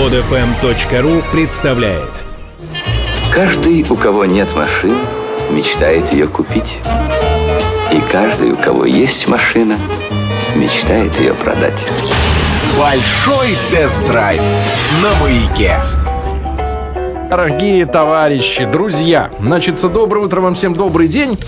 ПодFM.ру представляет. Каждый, у кого нет машины, мечтает ее купить. И каждый, у кого есть машина, мечтает ее продать. Большой тест-драйв на «Маяке». Дорогие товарищи, друзья, значит, доброе утро вам всем, добрый день.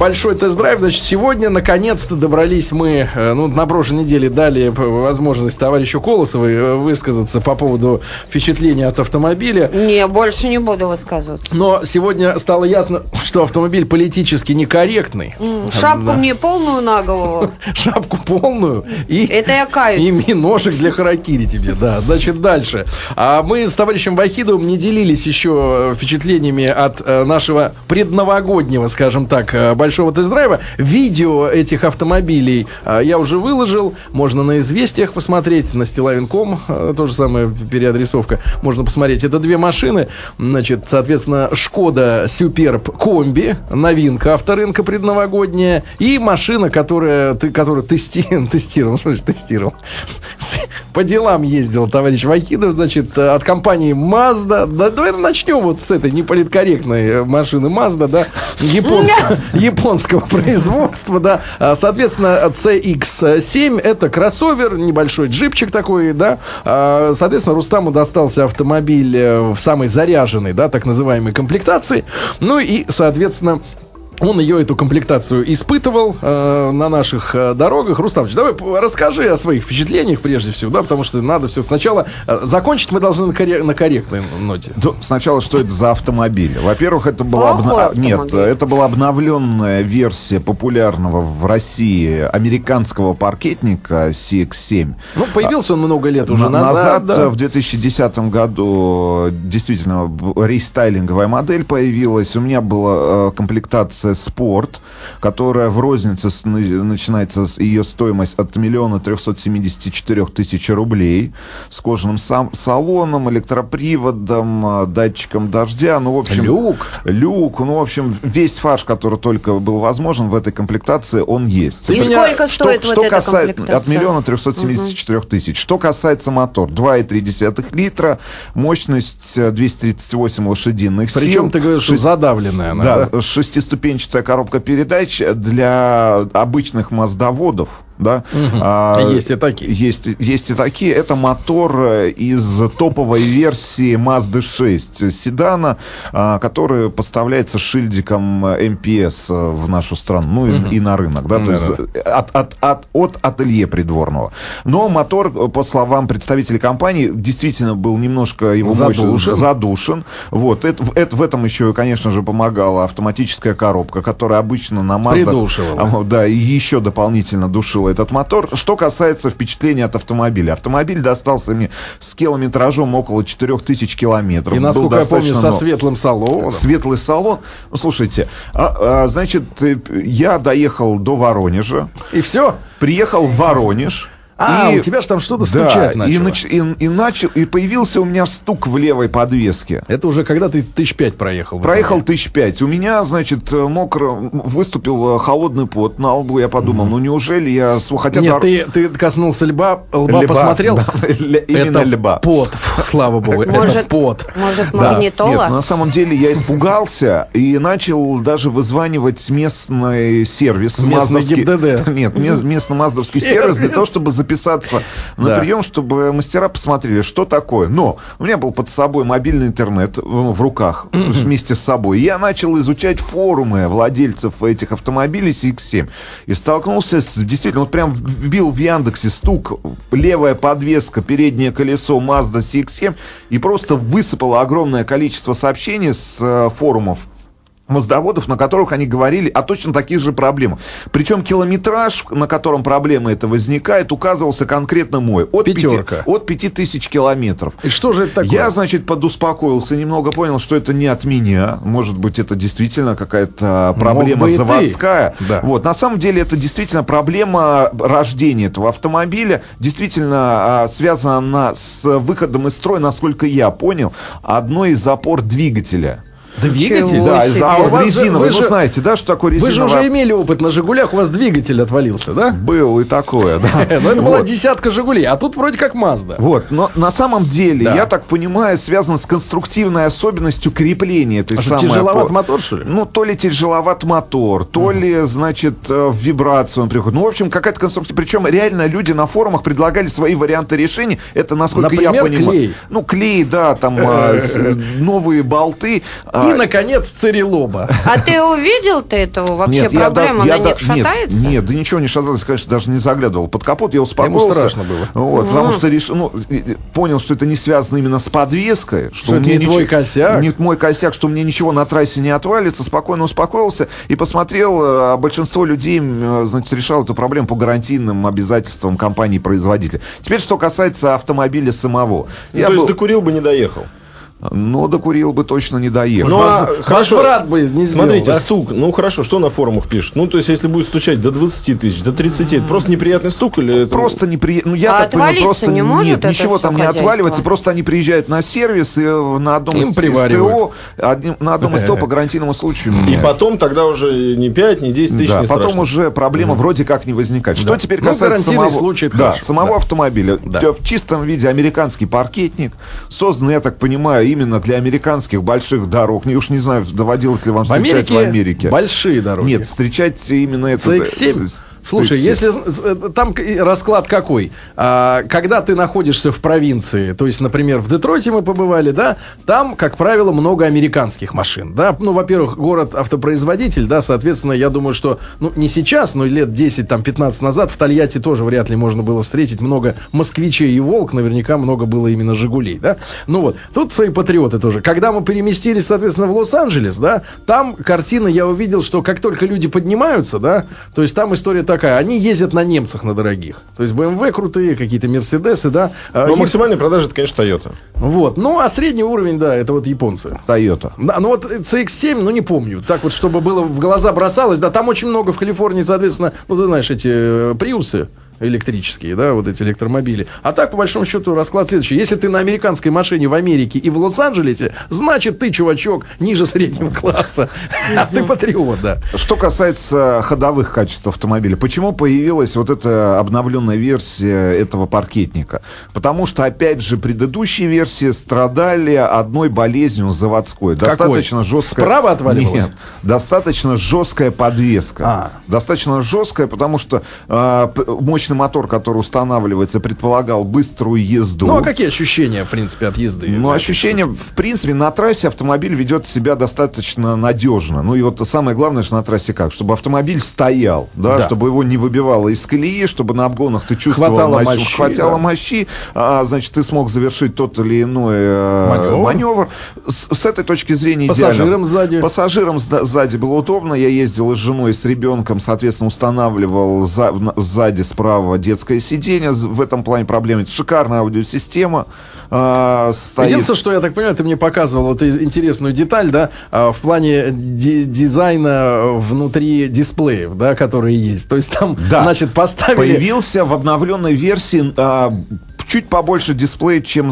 Большой тест-драйв, значит, сегодня наконец-то добрались мы, на прошлой неделе дали возможность товарищу Колосову высказаться по поводу впечатления от автомобиля. Не, больше не буду высказываться. Но сегодня стало ясно, что автомобиль политически некорректный. Шапку мне полную на голову. Шапку полную. Это я каюсь. И ножик для харакири тебе, да. Значит, дальше. А мы с товарищем Вахидовым не делили еще впечатлениями от нашего предновогоднего, скажем так, большого тест-драйва. Видео этих автомобилей я уже выложил. Можно на «Известиях» посмотреть, на Стиллавин.ком. То же самое, переадресовка. Можно посмотреть. Это две машины. Значит, соответственно, Skoda Superb Combi, новинка авторынка предновогодняя. И машина, которую тестировал. Что значит тестировал? По делам ездил товарищ Вахидов. Значит, от компании Mazda. Да, наверное, начнем вот с этой неполиткорректной машины Mazda, да, японского производства, да. Соответственно, CX-7 это кроссовер, небольшой джипчик такой, да. Соответственно, Рустаму достался автомобиль в самой заряженной, да, так называемой комплектации. Ну и, соответственно, он ее, эту комплектацию, испытывал на наших дорогах. Рустамович, давай расскажи о своих впечатлениях прежде всего, да, потому что надо все сначала... закончить мы должны на корректной ноте. Сначала, что это за автомобиль? Во-первых, это была... Нет, это была обновленная версия популярного в России американского паркетника CX-7. Ну, появился он много лет уже назад. Да. В 2010 году действительно рестайлинговая модель появилась. У меня была комплектация «Спорт», которая в рознице начинается ее стоимость от 1 374 000 рублей с кожаным салоном, электроприводом, датчиком дождя, ну в общем люк, ну в общем весь фарш, который только был возможен в этой комплектации, он есть. И сколько стоит вот эта комплектация? От 1 374 000. Что касается мотора, 2,3 литра, мощность 238 лошадиных сил. Причем ты говоришь, что задавленная она. Да, шестиступенчатая коробка передач для обычных маздоводов. Да? Угу. Есть и такие. Есть и такие. Это мотор из топовой версии Mazda 6 седана, который поставляется шильдиком MPS в нашу страну, ну, угу, и на рынок, да? То есть от ателье придворного. Но мотор, по словам представителей компании, действительно был немножко его задушен. Вот. В этом еще, конечно же, помогала автоматическая коробка, которая обычно на Mazda придушивала. Да, и еще дополнительно душила этот мотор. Что касается впечатления от автомобиля. Автомобиль достался мне с километражом около 4000 километров. И, насколько я помню, со светлым салоном. Светлый салон. Ну, слушайте, значит, я доехал до Воронежа. И все? Приехал в Воронеж. У тебя же там что-то стучать начало. И появился у меня стук в левой подвеске. Это уже когда ты 1005 проехал? Проехал 1005. У меня, значит, мокро... Выступил холодный пот на лбу. Я подумал, неужели я... Нет, ты коснулся лба посмотрел? Именно лба. Пот, слава богу, это пот. Может, магнитола? Нет, на самом деле я испугался и начал даже вызванивать местный сервис. Местный ГИБДД. Нет, местный маздовский сервис для того, чтобы записаться на прием, чтобы мастера посмотрели, что такое. Но у меня был под собой мобильный интернет в руках вместе с собой. Я начал изучать форумы владельцев этих автомобилей CX-7 и столкнулся с... Действительно, вот прям вбил в Яндексе стук, левая подвеска, переднее колесо Mazda CX-7, и просто высыпало огромное количество сообщений с форумов маздоводов, на которых они говорили о точно таких же проблемах. Причем километраж, на котором проблема эта возникает, указывался конкретно мой. От 5000 километров. И что же это такое? Я, значит, подуспокоился, немного понял, что это не от меня. Может быть, это действительно какая-то проблема заводская. Да. Вот. На самом деле, это действительно проблема рождения этого автомобиля. Действительно, связана она с выходом из строя, насколько я понял, одной из опор двигателя. Двигатель? Да, резиновый. Вы знаете, да, что такое резиновый? Вы же уже имели опыт на «Жигулях», у вас двигатель отвалился, да? Был и такое, да. Но это была десятка «Жигулей», а тут вроде как «Мазда». Вот, но на самом деле, я так понимаю, связано с конструктивной особенностью крепления этой самой... Тяжеловат мотор, что ли? Ну, то ли тяжеловат мотор, то ли, значит, в вибрацию он приходит. Ну, в общем, какая-то конструкция. Причем реально люди на форумах предлагали свои варианты решений. Это, насколько я понимаю... клей. Ну, клей, да, там новые болты. И, наконец, церелоба. А ты увидел ты этого? Вообще нет, проблема я, на них шатается? Нет, да ничего не шаталось, конечно, даже не заглядывал под капот, я успокоился. Ему страшно было. Вот, потому что понял, что это не связано именно с подвеской. Что это не твой косяк. Не мой косяк, что мне ничего на трассе не отвалится. Спокойно успокоился и посмотрел. Большинство людей, значит, решало эту проблему по гарантийным обязательствам компании-производителя. Теперь, что касается автомобиля самого. Ну, я то есть докурил бы, не доехал? Но докурил бы, точно не доехал. Ну, хорошо, брат бы не сделал. Смотрите, да? Стук, ну хорошо, что на форумах пишут? Ну, то есть, если будет стучать до 20 тысяч, до 30, это просто неприятный стук? Или это... Просто неприятный. Ну, я так понимаю, просто не может. Нет, ничего там не отваливается. Просто они приезжают на сервис и на одном из ТО, на одном из ТО по гарантийному случаю. И потом тогда уже не 5, не 10 тысяч, не страшно. Потом уже проблема вроде как не возникает. Что теперь касается самого автомобиля? В чистом виде американский паркетник, создан, я так понимаю, именно для американских больших дорог. Я уж не знаю, доводилось ли вам встречать в Америке большие дороги. Нет, встречать именно это... CX-7? Слушай, если там расклад какой? Когда ты находишься в провинции, то есть, например, в Детройте мы побывали, да, там, как правило, много американских машин, да. Ну, во-первых, город-автопроизводитель, да, соответственно, я думаю, что, ну, не сейчас, но лет 10, там, 15 назад в Тольятти тоже вряд ли можно было встретить много москвичей и «Волг», наверняка много было именно «Жигулей», да. Ну вот, тут свои патриоты тоже. Когда мы переместились, соответственно, в Лос-Анджелес, да, там картина, я увидел, что как только люди поднимаются, да, то есть там история так. Они ездят на немцах, на дорогих. То есть BMW крутые, какие-то Mercedes, да. Но максимальная продажа, это, конечно, Toyota. Вот. Ну, а средний уровень, да, это вот японцы. Toyota. Да, ну, вот CX-7, ну, не помню. Так вот, чтобы было в глаза бросалось. Да, там очень много в Калифорнии, соответственно, ну, ты знаешь, эти Prius'ы электрические, да, вот эти электромобили. А так, по большому счету, расклад следующий. Если ты на американской машине в Америке и в Лос-Анджелесе, значит, ты, чувачок, ниже среднего класса. А ты патриот, да. Что касается ходовых качеств автомобиля, почему появилась вот эта обновленная версия этого паркетника? Потому что, опять же, предыдущие версии страдали одной болезнью заводской. Достаточно жесткая... Справа отваливалась? Нет. Достаточно жесткая подвеска. Достаточно жесткая, потому что мощь мотор, который устанавливается, предполагал быструю езду. Ну, а какие ощущения, в принципе, от езды? Ну, ощущения, в принципе, на трассе автомобиль ведет себя достаточно надежно. Ну, и вот самое главное, что на трассе как? Чтобы автомобиль стоял, да, чтобы его не выбивало из колеи, чтобы на обгонах ты чувствовал... Хватало мощи, значит, ты смог завершить тот или иной маневр. С этой точки зрения идеально. Пассажирам сзади было удобно. Я ездил с женой, с ребенком, соответственно, устанавливал сзади, справа детское сиденье. В этом плане проблема. Это шикарная аудиосистема. Единственное, что я так понимаю, ты мне показывал вот интересную деталь, да, в плане дизайна внутри дисплеев, да, которые есть. То есть там, значит, поставили... Появился в обновленной версии чуть побольше дисплея, чем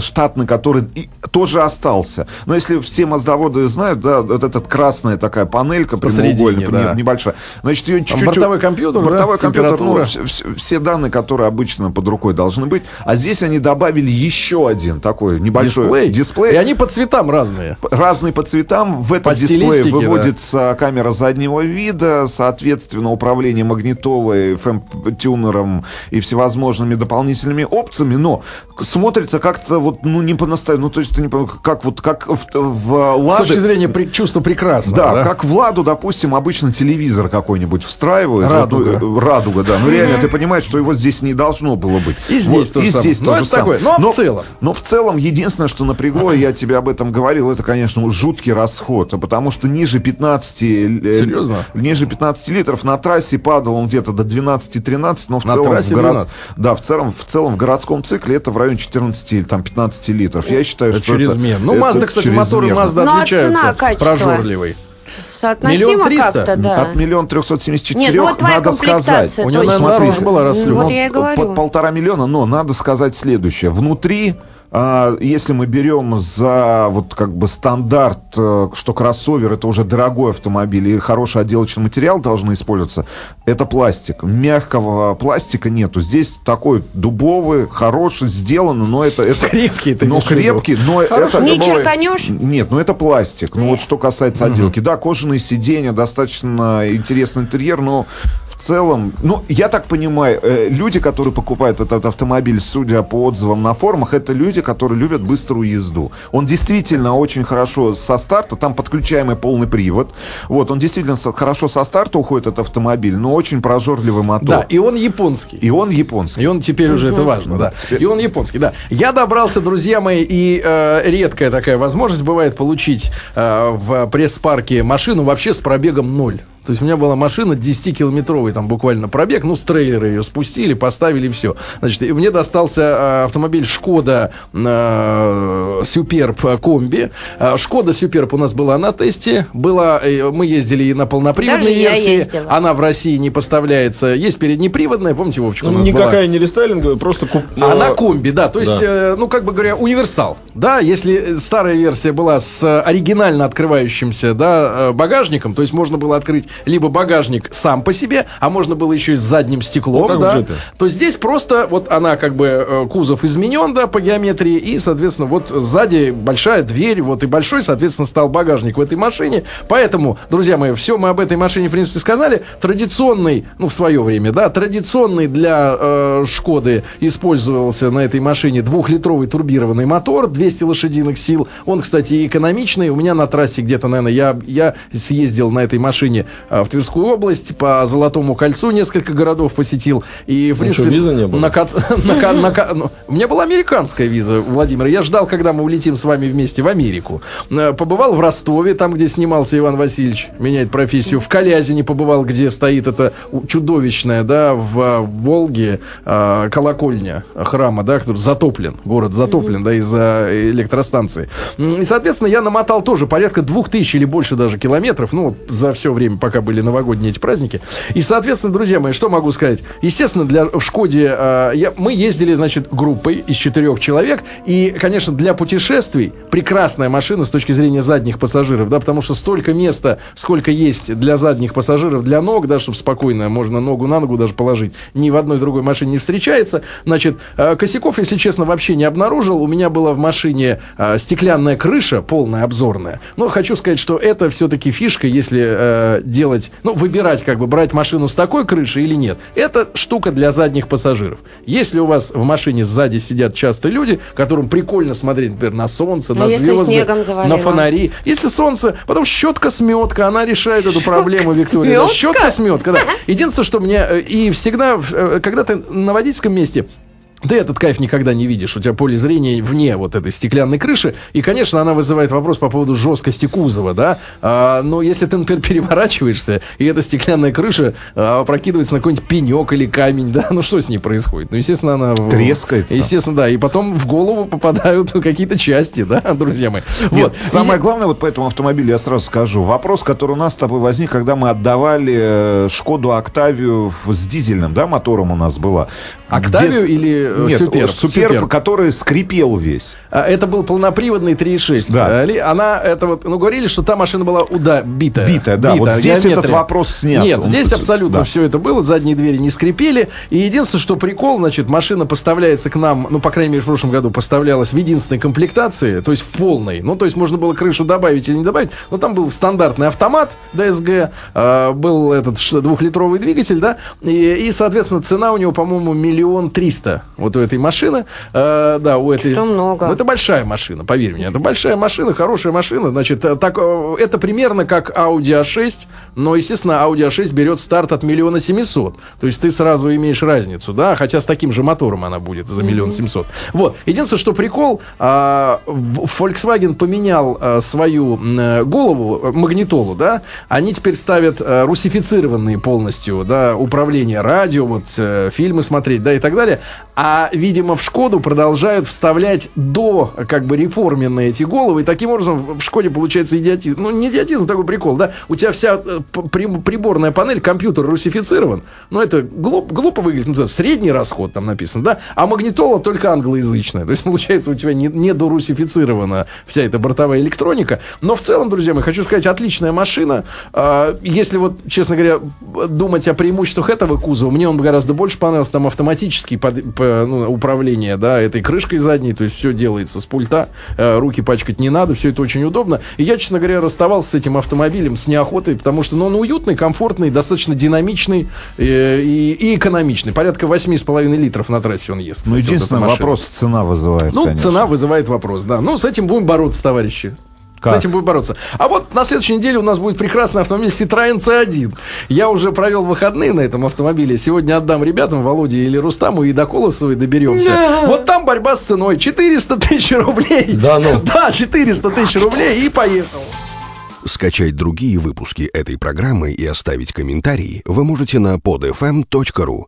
штатный, который тоже остался. Но если все маздоводы знают, да, вот эта красная такая панелька прямоугольная, небольшая. Значит, ее чуть-чуть... Бортовой компьютер, температура. Ну, все данные, которые обычно под рукой должны быть. А здесь они добавили еще один такой небольшой дисплей. И они по цветам разные. Разные по цветам. В этом дисплее выводится камера заднего вида, соответственно, управление магнитолой, FM-тюнером и всевозможными дополнительными опциями, но смотрится как-то вот, ну, не по-настоящему, ну, то есть, ты не понимаешь, как вот, как в «Ладе». С точки зрения чувства прекрасного. Да, да, как в «Ладу», допустим, обычно телевизор какой-нибудь встраивают. Радуга, да. Ну, реально, ты понимаешь, что его здесь не должно было быть. И здесь тоже самое. Но в целом. Но в целом, единственное, что напрягло, я тебе об этом говорил, это, конечно, жуткий расход, потому что ниже 15 литров на трассе падал он где-то до 12-13, но в целом в городском цикле это в районе 14 или там 15 литров. Я считаю, что чрезмерно. Ну, Mazda, кстати, моторы Mazda отличаются. Прожорливый. Соотносимо как-то, да. От 1 374 000, нет, вот надо сказать. У него, наверное, дороже была, раз 1,5 миллиона, но надо сказать следующее. Внутри Если мы берем за вот как бы стандарт, что кроссовер — это уже дорогой автомобиль и хороший отделочный материал должны использоваться, это пластик. Мягкого пластика нету. Здесь такой дубовый, хороший, сделан, но это крепкий, но крепкий, но это не чертанешь. Нет, но это пластик. Ну вот что касается отделки, да, кожаные сиденья, достаточно интересный интерьер, но в целом, ну, я так понимаю, люди, которые покупают этот автомобиль, судя по отзывам на форумах, это люди, которые любят быструю езду. Он действительно очень хорошо со старта, там подключаемый полный привод. Вот, он действительно хорошо со старта уходит, этот автомобиль, но очень прожорливый мотор. Да, и он японский. И он теперь уже, это важно, да. И он японский, да. Я добрался, друзья мои, и редкая такая возможность бывает получить в пресс-парке машину вообще с пробегом 0. То есть у меня была машина 10-километровый там буквально пробег, ну, с трейлера ее спустили, поставили, все. Значит, и мне достался автомобиль Skoda Superb Combi. Skoda Superb у нас была на тесте, мы ездили и на полноприводной версии, она в России не поставляется, есть переднеприводная, помните, Вовчик, у нас никакая была не рестайлинговая, просто она комби, да, то есть, да. Ну, как бы говоря, универсал, да, если старая версия была с оригинально открывающимся, да, багажником, то есть можно было открыть либо багажник сам по себе, а можно было еще и с задним стеклом, ну, да, то здесь просто вот она как бы кузов изменен, да, по геометрии, и, соответственно, вот сзади большая дверь, вот и большой, соответственно, стал багажник в этой машине. Поэтому, друзья мои, все мы об этой машине, в принципе, сказали. Традиционный, ну, в свое время, да, традиционный для Шкоды использовался на этой машине 2-литровый турбированный мотор, 200 лошадиных сил. Он, кстати, экономичный. У меня на трассе где-то, наверное, я съездил на этой машине в Тверскую область, по Золотому кольцу несколько городов посетил. И, в принципе, визы не было. У меня была американская виза, Владимир. Я ждал, когда мы улетим с вами вместе в Америку. Побывал в Ростове, там, где снимался Иван Васильевич «Меняет профессию». В Калязине побывал, где стоит эта чудовищная, да, в Волге колокольня храма, да, который затоплен, город затоплен, да, из-за электростанции. И, соответственно, я намотал тоже порядка 2000 или больше даже километров, ну, за все время, пока были новогодние эти праздники. И, соответственно, друзья мои, что могу сказать? Естественно, в Шкоде мы ездили, значит, группой из 4 человек. И, конечно, для путешествий прекрасная машина с точки зрения задних пассажиров, да, потому что столько места, сколько есть для задних пассажиров, для ног, да, чтобы спокойно можно ногу на ногу даже положить, ни в одной другой машине не встречается. Значит, косяков, если честно, вообще не обнаружил. У меня была в машине стеклянная крыша, полная обзорная. Но хочу сказать, что это все-таки фишка, если делать, ну, выбирать, как бы, брать машину с такой крышей или нет. Это штука для задних пассажиров. Если у вас в машине сзади сидят часто люди, которым прикольно смотреть, например, на солнце, на звезды, на фонари. Если солнце, потом щетка-сметка, она решает эту проблему, Виктория. Да, щетка-сметка, да. Единственное, что мне и всегда, когда ты на водительском месте, ты этот кайф никогда не видишь. У тебя поле зрения вне вот этой стеклянной крыши. И, конечно, она вызывает вопрос по поводу жесткости кузова, да. Но если ты, например, переворачиваешься, и эта стеклянная крыша опрокидывается на какой-нибудь пенек или камень, да, ну что с ней происходит? Ну, естественно, она трескается. Естественно, да. И потом в голову попадают, ну, какие-то части, да, друзья мои. Вот. Нет, самое главное вот по этому автомобилю я сразу скажу. Вопрос, который у нас с тобой возник, когда мы отдавали Шкоду Октавию с дизельным, да, мотором у нас была. Октавию или... Нет, Суперб, который скрипел весь. Это был полноприводный 3.6. Да. Она, это вот, ну, говорили, что та машина была битая. Битая, да. Вот здесь этот вопрос снят. Нет, здесь абсолютно, да, все это было. Задние двери не скрипели. И единственное, что прикол, значит, машина поставляется к нам, ну, по крайней мере, в прошлом году поставлялась в единственной комплектации, то есть в полной. Ну, то есть можно было крышу добавить или не добавить. Но там был стандартный автомат DSG, был этот 2-литровый двигатель, да, и, соответственно, цена у него, по-моему, 1 300 000. Вот у этой машины, да, у этой... Что много. Ну, это большая машина, поверь мне. Это большая машина, хорошая машина. Значит, так, это примерно как Audi A6, но, естественно, Audi A6 берет старт от 1 700 000. То есть ты сразу имеешь разницу, да, хотя с таким же мотором она будет за 1 700 000. Вот. Единственное, что прикол, Volkswagen поменял свою голову, магнитолу, да, они теперь ставят русифицированные полностью, да, управление радио, вот, фильмы смотреть, да, и так далее. А А, видимо, в «Шкоду» продолжают вставлять до, как бы, реформенные эти головы. И таким образом в «Шкоде» получается идиотизм. Ну, не идиотизм, такой прикол, да? У тебя вся приборная панель, компьютер русифицирован. Ну, это глупо выглядит. Ну, средний расход там написано, да? А магнитола только англоязычная. То есть, получается, у тебя не дорусифицирована вся эта бортовая электроника. Но в целом, друзья мои, хочу сказать, отличная машина. Если вот, честно говоря, думать о преимуществах этого кузова, мне он гораздо больше понравился. Там автоматический управление, да, этой крышкой задней, то есть все делается с пульта, руки пачкать не надо, все это очень удобно. И я, честно говоря, расставался с этим автомобилем с неохотой, потому что, ну, он уютный, комфортный, достаточно динамичный и экономичный. Порядка 8,5 литров на трассе он ест. Кстати, ну, единственный вот вопрос, цена вызывает, конечно. Цена вызывает вопрос, да. Ну, с этим будем бороться, товарищи. Как? С этим будем бороться. А вот на следующей неделе у нас будет прекрасный автомобиль Citroen C1. Я уже провел выходные на этом автомобиле. Сегодня отдам ребятам, Володе или Рустаму, и до Колосова доберемся. Yeah. Вот там борьба с ценой. 400 тысяч рублей. Да, ну. Да, 400 тысяч рублей и поехал. Скачать другие выпуски этой программы и оставить комментарии вы можете на podfm.ru.